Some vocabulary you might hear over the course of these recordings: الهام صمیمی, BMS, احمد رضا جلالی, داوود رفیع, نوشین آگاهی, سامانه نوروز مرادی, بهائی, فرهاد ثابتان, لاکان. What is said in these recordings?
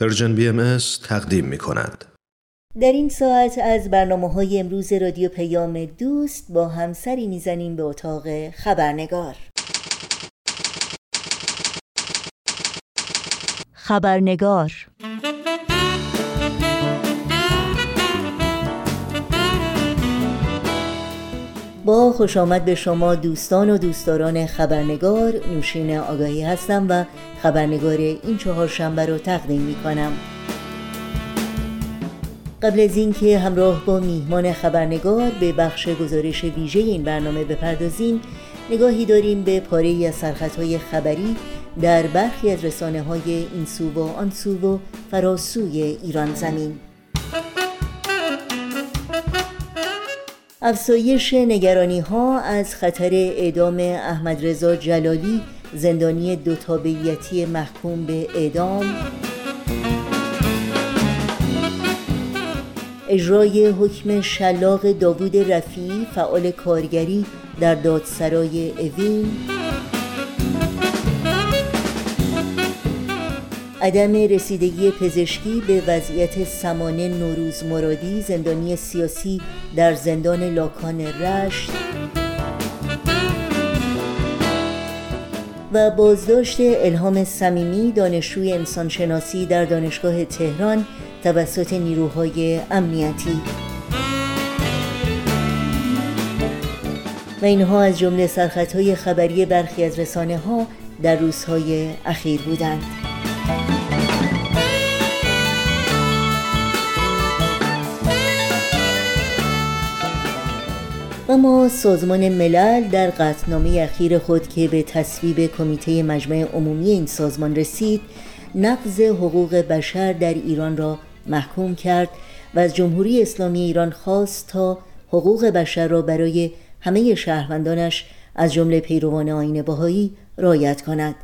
پرژن BMS تقدیم می‌کند. در این ساعت از برنامه‌های امروز رادیو پیام دوست با هم سری می‌زنیم به اتاق خبرنگار. خبرنگار. با خوش آمد به شما دوستان و دوستداران خبرنگار، نوشین آگاهی هستم و خبرنگار این چهارشنبه رو تقدیم می کنم. قبل از اینکه همراه با میهمان خبرنگار به بخش گزارش ویژه این برنامه بپردازیم، نگاهی داریم به پاره‌ای از سرخطهای خبری در برخی از رسانه‌های این سو و آن سو و فراسوی ایران زمین. افزایش نگرانی‌ها از خطر اعدام احمد رضا جلالی، زندانی دوتابعیتی محکوم به اعدام. اجرای حکم شلاق داوود رفیع، فعال کارگری در دادسرای اوین. عدم رسیدگی پزشکی به وضعیت سامانه نوروز مرادی، زندانی سیاسی در زندان لاکان رشت. و بازداشت الهام صمیمی، دانشجوی انسانشناسی در دانشگاه تهران توسط نیروهای امنیتی. و اینها از جمله سرخطهای خبری برخی از رسانه‌ها در روزهای اخیر بودند. اما سازمان ملل در قطعنامه اخیر خود که به تصویب کمیته مجمع عمومی این سازمان رسید، نقض حقوق بشر در ایران را محکوم کرد و از جمهوری اسلامی ایران خواست تا حقوق بشر را برای همه شهروندانش از جمله پیروان آیین بهایی رعایت کند.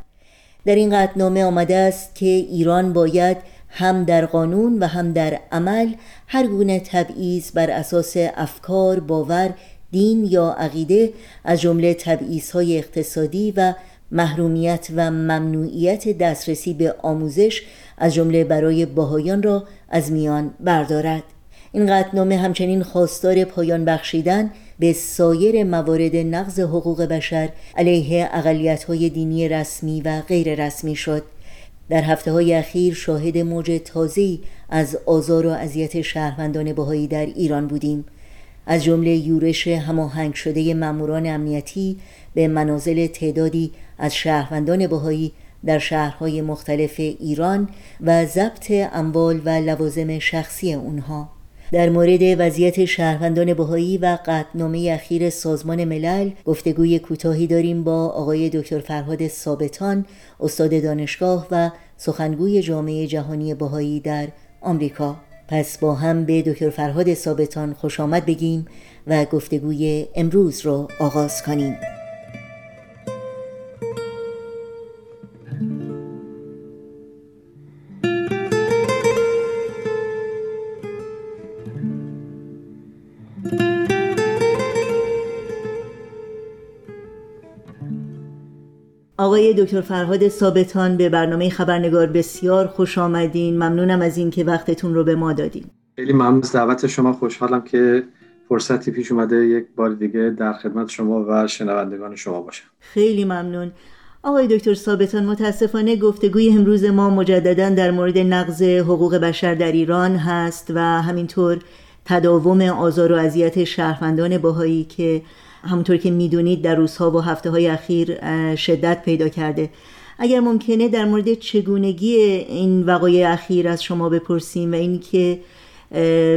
در این قطعنامه آمده است که ایران باید هم در قانون و هم در عمل هر گونه تبعیض بر اساس افکار، باور، دین یا عقیده، از جمله تبعیض‌های اقتصادی و محرومیت و ممنوعیت دسترسی به آموزش از جمله برای بهائیان را از میان بردارد. این قطعنامه همچنین خواستار پایان بخشیدن به سایر موارد نقض حقوق بشر علیه اقلیت‌های دینی رسمی و غیر رسمی شد. در هفته‌های اخیر شاهد موج تازه‌ای از آزار و اذیت شهروندان بهائی در ایران بودیم، از جمله یورش هماهنگ شده ماموران امنیتی به منازل تعدادی از شهروندان بهائی در شهرهای مختلف ایران و ضبط اموال و لوازم شخصی آنها. در مورد وضعیت شهروندان بهائی و قطعنامه اخیر سازمان ملل گفتگوی کوتاهی داریم با آقای دکتر فرهاد ثابتان، استاد دانشگاه و سخنگوی جامعه جهانی بهائی در آمریکا. پس با هم به دکتر فرهاد ثابتان خوش آمد بگیم و گفتگوی امروز رو آغاز کنیم. آقای دکتر فرهاد ثابتان، به برنامه خبرنگار بسیار خوش آمدین. ممنونم از این که وقتتون رو به ما دادین. خیلی ممنون از دعوت شما. خوشحالم که فرصتی پیش اومده یک بار دیگه در خدمت شما و شنوندگان شما باشم. خیلی ممنون. آقای دکتر ثابتان، متاسفانه گفتگوی امروز ما مجدداً در مورد نقض حقوق بشر در ایران هست و همینطور تداوم آزار و اذیت شهروندان بهائی که همونطور که میدونید در روزها و هفته‌های اخیر شدت پیدا کرده. اگر ممکنه در مورد چگونگی این وقایع اخیر از شما بپرسیم و این که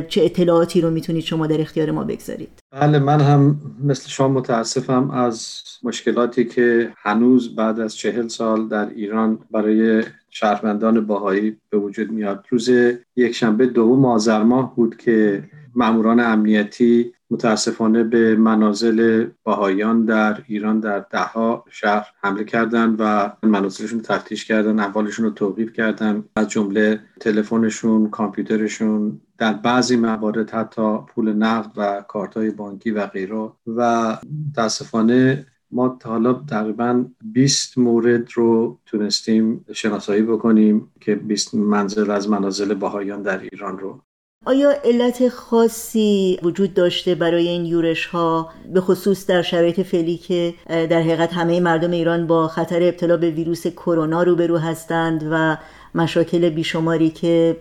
چه اطلاعاتی رو میتونید شما در اختیار ما بگذارید. بله، من هم مثل شما متاسفم از مشکلاتی که هنوز بعد از 40 سال در ایران برای شهروندان بهائی به وجود میاد. روز یکشنبه دوم آذر ماه بود که ماموران امنیتی متاسفانه به منازل بهائیان در ایران در دهها شهر حمله کردند و منازلشون تفتیش کردند، اموالشون رو توقیف کردند، از جمله تلفنشون، کامپیوترشون، در بعضی موارد حتی پول نقد و کارت‌های بانکی و غیره. و متاسفانه ما تا حالا تقریباً 20 مورد رو تونستیم شناسایی بکنیم که 20 منزل از منازل بهائیان در ایران رو. آیا علت خاصی وجود داشته برای این یورش ها، به خصوص در شرایط فعلی که در حقیقت همه مردم ایران با خطر ابتلا به ویروس کرونا روبرو هستند و مشاکل بیشماری که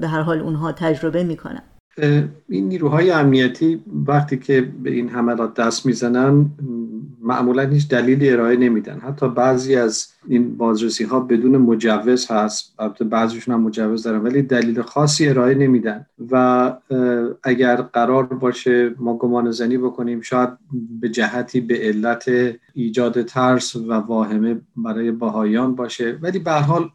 به هر حال اونها تجربه میکنن؟ این نیروهای امنیتی وقتی که به این حملات دست میزنن معمولا هیچ دلیلی ارائه نمیدن. حتی بعضی از این بازرسی ها بدون مجوز هست، البته بعضیشون هم مجوز دارن، ولی دلیل خاصی ارائه نمیدن و اگر قرار باشه ما گمان زنی بکنیم شاید به جهتی به علت ایجاد ترس و واهمه برای بهائیان باشه، ولی به هر حال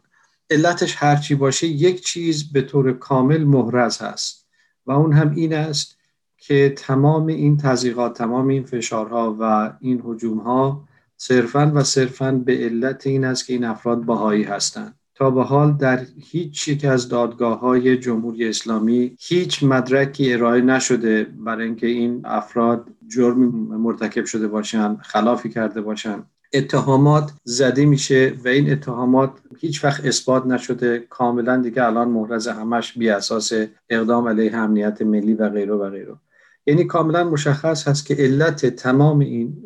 علتش هرچی باشه یک چیز به طور کامل محرز هست و اون هم این است که تمام این تضییقات، تمام این فشارها و این هجوم‌ها صرفاً و صرفاً به علت این است که این افراد بهایی هستند. تا به حال در هیچ یک از دادگاه‌های جمهوری اسلامی هیچ مدرکی ارائه نشده برای اینکه این افراد جرمی مرتکب شده باشند، خلافی کرده باشند. اتهامات زده میشه و این اتهامات هیچ وقت اثبات نشده، کاملا دیگه الان محرز همش بی اساس اقدام علیه امنیت ملی و غیره و غیره. یعنی کاملا مشخص هست که علت تمام این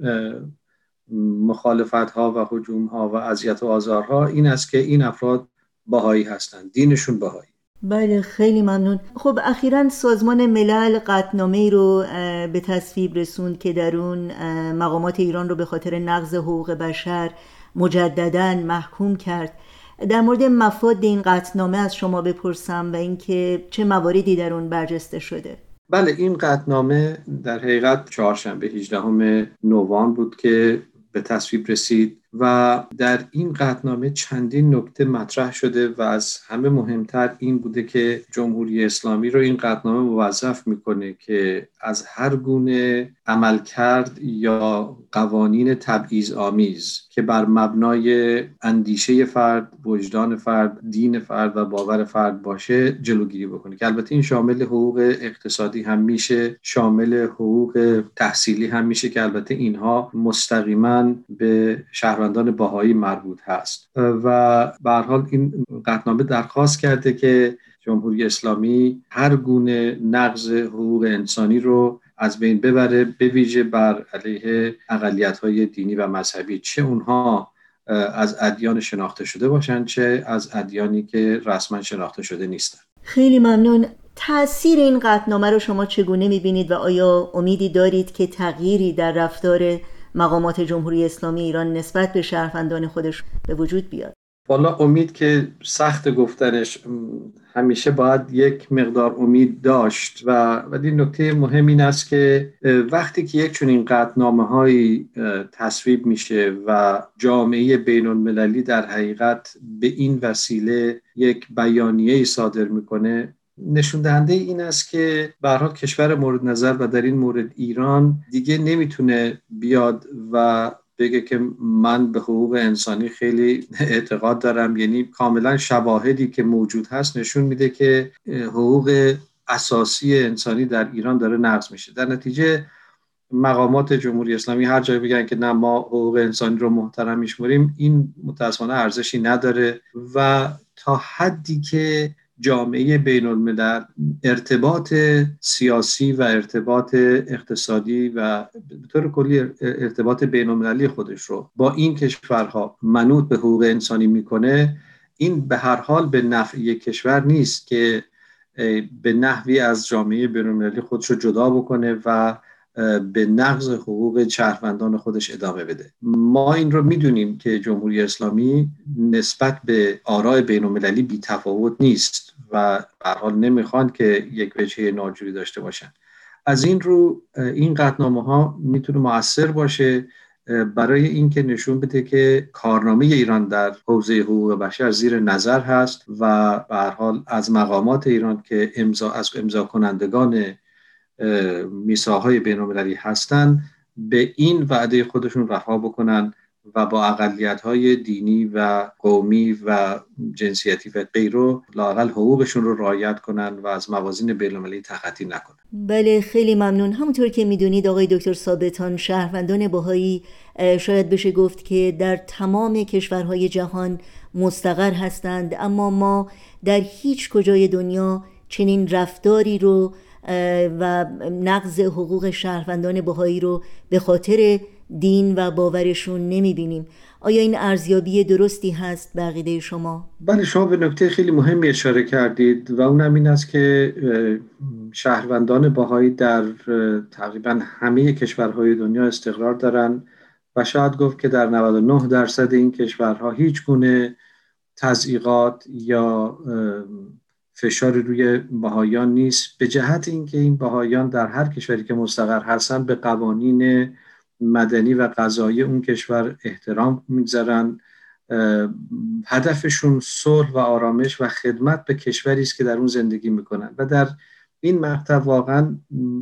مخالفت ها و هجوم ها و اذیت و آزارها این است که این افراد بهایی هستند، دینشون بهایی. بله، خیلی ممنون. خب اخیراً سازمان ملل قطعنامه‌ای رو به تصویب رسوند که در اون مقامات ایران رو به خاطر نقض حقوق بشر مجدداً محکوم کرد. در مورد مفاد این قطعنامه از شما بپرسم و اینکه چه مواردی در اون برجسته شده. بله، این قطعنامه در حقیقت چهارشنبه 18 نوامبر بود که به تصویب رسید و در این قطعنامه چندین نکته مطرح شده و از همه مهمتر این بوده که جمهوری اسلامی رو این قطعنامه موظف میکنه که از هر گونه عملکرد یا قوانین تبعیض‌آمیز که بر مبنای اندیشه فرد، وجدان فرد، دین فرد و باور فرد باشه جلوگیری بکنه، که البته این شامل حقوق اقتصادی هم میشه، شامل حقوق تحصیلی هم میشه که البته اینها مستقیما به شهروندان بهایی مربوط هست. و به هر حال این قطعنامه درخواست کرده که جمهوری اسلامی هر گونه نقض حقوق انسانی رو از بین ببره، به ویژه بر علیه اقلیت‌های دینی و مذهبی، چه اونها از ادیان شناخته شده باشن چه از ادیانی که رسما شناخته شده نیستن. خیلی ممنون. تأثیر این قطعنامه رو شما چگونه می‌بینید و آیا امیدی دارید که تغییری در رفتار مقامات جمهوری اسلامی ایران نسبت به شهروندان خودش به وجود بیاد؟ والا امید که سخت گفتنش، همیشه باید یک مقدار امید داشت و ولی نکته مهم این است که وقتی که یک چنین قطعنامه‌هایی تصویب میشه و جامعه بین‌المللی در حقیقت به این وسیله یک بیانیه‌ای صادر میکنه، نشون دهنده این است که به هر حال کشور مورد نظر و در این مورد ایران دیگه نمیتونه بیاد و بگه که من به حقوق انسانی خیلی اعتقاد دارم. یعنی کاملا شواهدی که موجود هست نشون میده که حقوق اساسی انسانی در ایران داره نقض میشه. در نتیجه مقامات جمهوری اسلامی هر جایی بگن که نه ما حقوق انسانی رو محترم میشمریم، این متأسفانه ارزشی نداره و تا حدی که جامعه بین‌الملل ارتباط سیاسی و ارتباط اقتصادی و به طور کلی ارتباط بین‌المللی خودش رو با این کشورها منوط به حقوق انسانی میکنه، این به هر حال به نفع یک کشور نیست که به نحوی از جامعه بین‌المللی خودش رو جدا بکنه و به نقض حقوق شهروندان خودش ادامه بده. ما این رو میدونیم که جمهوری اسلامی نسبت به آراء بین‌المللی بی‌تفاوت نیست و به هر حال نمیخوان که یک وجهه ناجوری داشته باشن. از این رو این قطعنامه‌ها میتونه مؤثر باشه برای اینکه نشون بده که کارنامه ایران در حوزه حقوق بشر زیر نظر هست و به هر حال از مقامات ایران که امضا کنندگان میثاق‌های بین‌المللی هستن به این وعده خودشون وفا بکنن و با اقلیت‌های دینی و قومی و جنسیتی و غیره لااقل حقوقشون رو رعایت کنن و از موازین بین‌المللی تخطی نکنن. بله خیلی ممنون. همونطور که می‌دونید آقای دکتر ثابتان، شهروندان بهایی شاید بشه گفت که در تمام کشورهای جهان مستقر هستند، اما ما در هیچ کجای دنیا چنین رفتاری رو و نقض حقوق شهروندان بهایی رو به خاطر دین و باورشون نمی بینیم. آیا این ارزیابی درستی هست به عقیده شما؟ بله، شما به نکته خیلی مهمی اشاره کردید و اونم این است که شهروندان بهایی در تقریبا همه کشورهای دنیا استقرار دارن و شاید گفت که در 99% این کشورها هیچ گونه تضییقات یا فشار روی بهایان نیست، به جهت اینکه این بهایان در هر کشوری که مستقر هستن به قوانین مدنی و قضایی اون کشور احترام میگذارن. هدفشون صلح و آرامش و خدمت به کشوری است که در اون زندگی میکنن و در این مقطع واقعا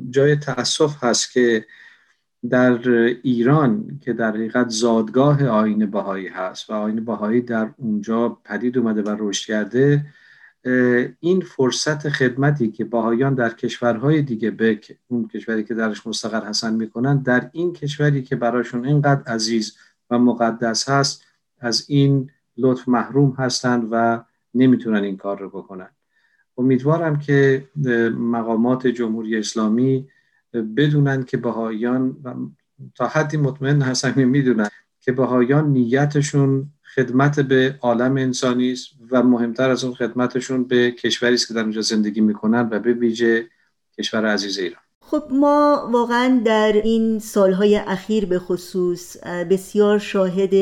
جای تأسف هست که در ایران که در حقیقت زادگاه آیین بهایی هست و آیین بهایی در اونجا پدید اومده و رشد کرده، این فرصت خدمتی که بهایان در کشورهای دیگه به اون کشوری که درش مستقر هستن میکنن، در این کشوری که براشون اینقدر عزیز و مقدس هست از این لطف محروم هستن و نمیتونن این کار رو بکنن. امیدوارم که مقامات جمهوری اسلامی بدونن که بهایان، تا حدی مطمئن هستن که میدونن که بهایان نیتشون خدمت به عالم انسانی است و مهمتر از اون خدمتشون به کشوری است که در اونجا زندگی میکنن و به ویژه کشور عزیز ایران. خب ما واقعا در این سالهای اخیر به خصوص بسیار شاهد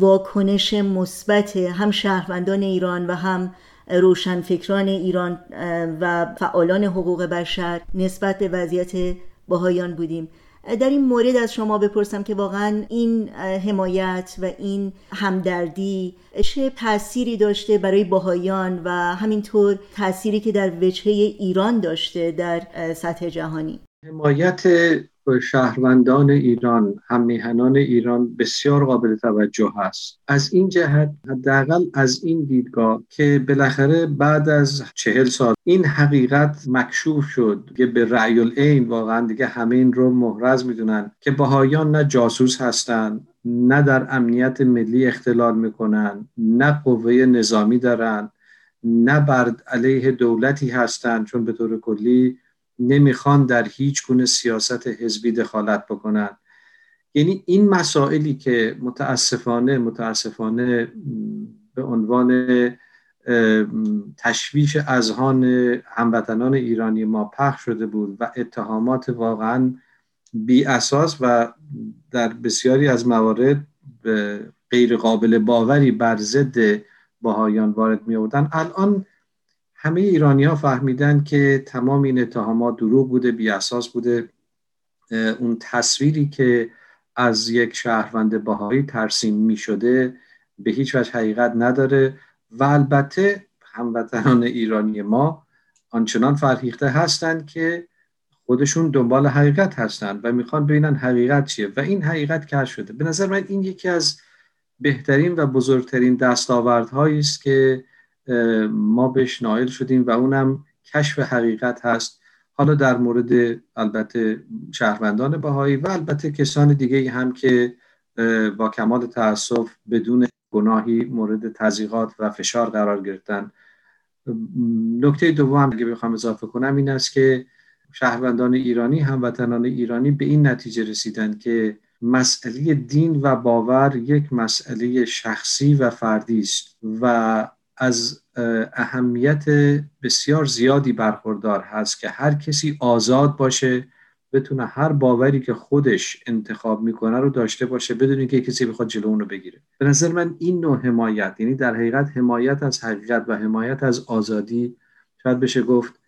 واکنش مثبت هم شهروندان ایران و هم روشنفکران ایران و فعالان حقوق بشر نسبت به وضعیت بهایان بودیم. در این مورد از شما بپرسم که واقعا این حمایت و این همدردی چه تأثیری داشته برای بهایان و همینطور تأثیری که در وجهه ایران داشته در سطح جهانی؟ حمایت شهروندان ایران، هم‌میهنان ایران بسیار قابل توجه هست. از این جهت، حداقل از این دیدگاه که بالاخره بعد از 40 سال این حقیقت مکشوف شد که به رأی العین واقعا دیگه همه این رو محرز میدونن که بهایان نه جاسوس هستن، نه در امنیت ملی اختلال میکنن، نه قوه نظامی دارن، نه بر علیه دولتی هستن، چون به طور کلی نمیخوان در هیچ گونه سیاست حزبی دخالت بکنن. یعنی این مسائلی که متاسفانه به عنوان تشویش اذهان هموطنان ایرانی ما پخش شده بود و اتهامات واقعا بی اساس و در بسیاری از موارد غیر قابل باوری بر ضد بهایان وارد می آوردن، الان همه ایرانی‌ها فهمیدن که تمام این اتهامات دروغ بوده، بی‌اساس بوده. اون تصویری که از یک شهروند بهایی ترسیم می‌شده به هیچ وجه حقیقت نداره و البته هموطنان ایرانی ما آنچنان فرهیخته هستند که خودشون دنبال حقیقت هستند و می‌خوان ببینن حقیقت چیه و این حقیقت کشف شده. به نظر من این یکی از بهترین و بزرگترین دستاوردهایی است که ما بهش نائل شدیم و اونم کشف حقیقت هست. حالا در مورد البته شهروندان بهایی و البته کسان دیگه هم که با کمال تأسف بدون گناهی مورد تضییقات و فشار قرار گرفتن. نکته دوم که بخوام اضافه کنم این است که شهروندان ایرانی، هموطنان ایرانی به این نتیجه رسیدن که مسئله دین و باور یک مسئله شخصی و فردی است و از اهمیت بسیار زیادی برخوردار هست که هر کسی آزاد باشه، بتونه هر باوری که خودش انتخاب میکنه رو داشته باشه بدون اینکه کسی بخواد جلو اون رو بگیره. به نظر من این نوع حمایت، یعنی در حقیقت حمایت از حقیقت و حمایت از آزادی، شاید بشه گفت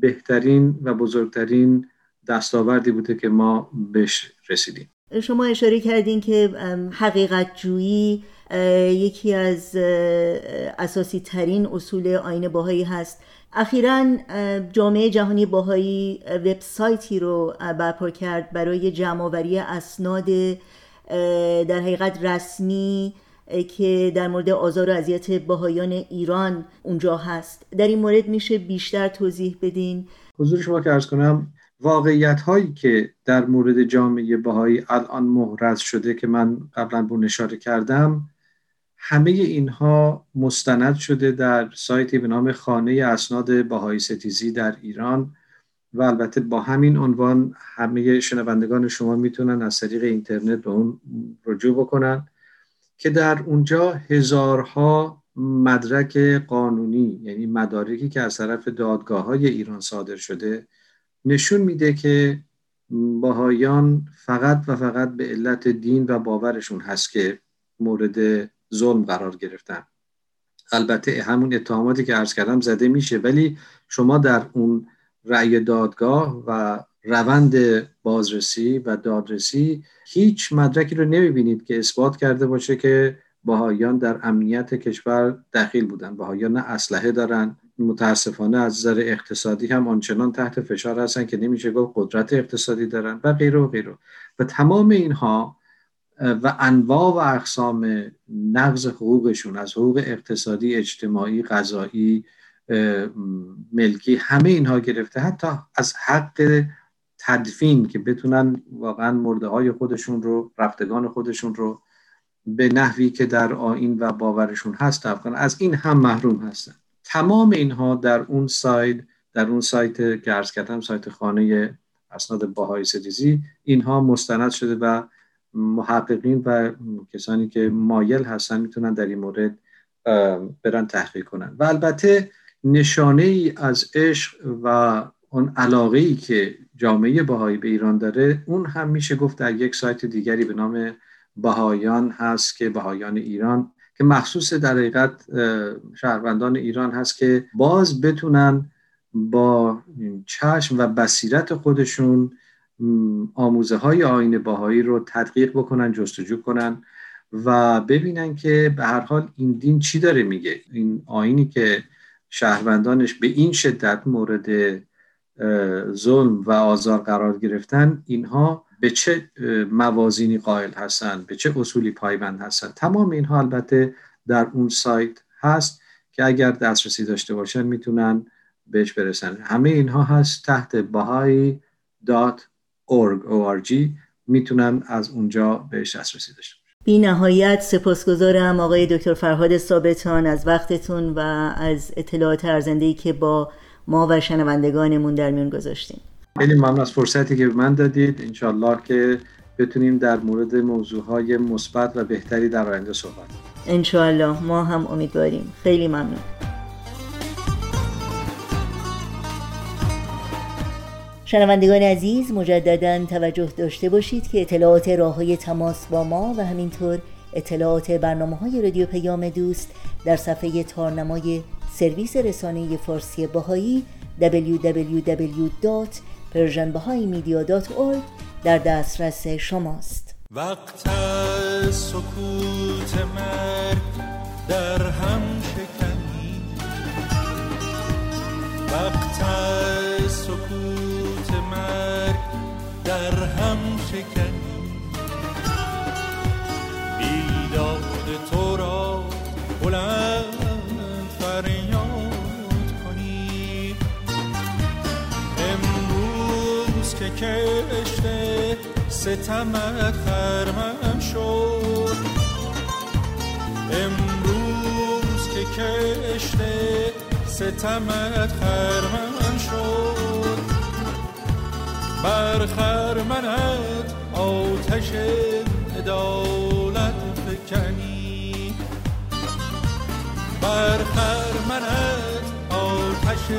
بهترین و بزرگترین دستاوردی بوده که ما بهش رسیدیم. شما اشاره کردین که حقیقت جویی یکی از اساسی ترین اصول آیین بهایی هست. اخیراً جامعه جهانی بهایی وبسایتی رو برپا کرد برای جمع‌آوری اسناد در حقیقت رسمی که در مورد آزار و اذیت بهائیان ایران اونجا هست. در این مورد میشه بیشتر توضیح بدین؟ حضور شما که عرض کنم، واقعیت‌هایی که در مورد جامعه بهائی الان محرز شده که من قبلا به اون اشاره کردم، همه اینها مستند شده در سایتی به نام خانه اسناد بهائی ستیزی در ایران و البته با همین عنوان همه شنوندگان شما میتونن از طریق اینترنت به اون رجوع بکنن که در اونجا هزارها مدرک قانونی، یعنی مدارکی که از طرف دادگاه‌های ایران صادر شده، نشون میده که بهائیان فقط و فقط به علت دین و باورشون هست که مورد ظلم قرار گرفتن. البته همون اتهاماتی که عرض کردم زده میشه، ولی شما در اون رأی دادگاه و روند بازرسی و دادرسی هیچ مدرکی رو نمیبینید که اثبات کرده باشه که بهائیان در امنیت کشور دخیل بودن. بهائیان اسلحه دارن، متاسفانه از نظر اقتصادی هم آنچنان تحت فشار هستن که نمیشه گفت قدرت اقتصادی دارن و غیره و غیره. و تمام اینها و انواع و اقسام نقض حقوقشون از حقوق اقتصادی، اجتماعی، قضایی، ملکی، همه اینها گرفته، حتی از حق تدفین که بتونن واقعا مرده های خودشون رو، رفتگان خودشون رو به نحوی که در آیین و باورشون هست دفن، از این هم محروم هستن. تمام اینها در اون سایت، که عرض کردم، سایت خانه اسناد بهائی ستیزی، اینها مستند شده و محققین و کسانی که مایل هستن میتونن در این مورد برن تحقیق کنن. و البته نشانه ای از عشق و اون علاقه ای که جامعه بهائی به ایران داره، اون هم میشه گفت در یک سایت دیگری به نام بهائیان هست، که بهائیان ایران، که مخصوص در حقیقت شهروندان ایران هست که باز بتونن با چشم و بصیرت خودشون آموزه های آیین بهائی رو تدقیق بکنن، جستجو کنن و ببینن که به هر حال این دین چی داره میگه. این آیینی که شهروندانش به این شدت مورد ظلم و آزار قرار گرفتن، اینها به چه موازینی قائل هستن، به چه اصولی پایبند هستن. تمام اینها البته در اون سایت هست که اگر دسترسی داشته باشن میتونن بهش برسن. همه اینها هست تحت bahai.org میتونن از اونجا بهش دسترسی داشته باشن. بی نهایت سپاسگزارم آقای دکتر فرهاد ثابتان از وقتتون و از اطلاعات ارزنده‌ای که با ما و شنوندگانمون در میون گذاشتیم. خیلی ممنون از فرصتی که به من دادید. انشالله که بتونیم در مورد موضوعهای مثبت و بهتری در آینده صحبت کنیم. انشالله، ما هم امیدواریم. خیلی ممنون. شنوندگان عزیز، مجدداً توجه داشته باشید که اطلاعات راههای تماس با ما و همینطور اطلاعات برنامه‌های رادیو پیام دوست در صفحه تارنمای سرویس رسانه فارسی بهایی www.persianbahaimedia.org در دسترس شماست. وقت سکوت مرگ در هم شکنی، وقت سکوت مرگ در هم شکنی، بیداد تو را بلند فریاد کنی. امروز که کشته ستمت خرمم شد، امروز که کشته ستمت خرمم شد، بر خرمنت آتش عدالت فکنی، بر خرمنت آتش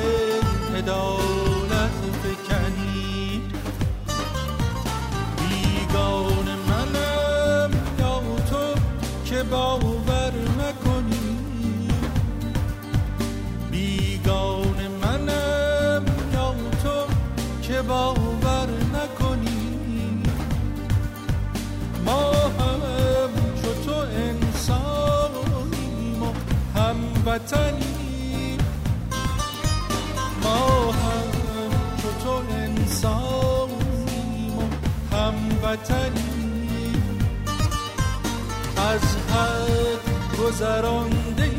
عدالت فکنی. بیگانه منم یا تو که باور نکنی، بیگانه منم یا تو که باور نکنی. ما هم چو تو انسانیم و هموطنیم، ما هم چو تو انسانیم و هموطنیم. گذرانده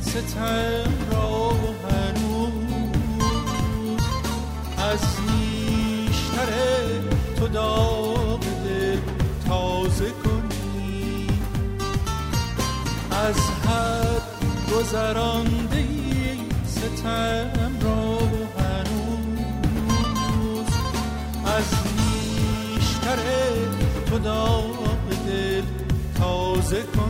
ستم را هنوز، از نیشتر تو داغ دل تازه کنی، از حد گذرانده ستم را هنوز، از نیشتر تو داغ دل تازه کنی.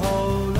Hold on.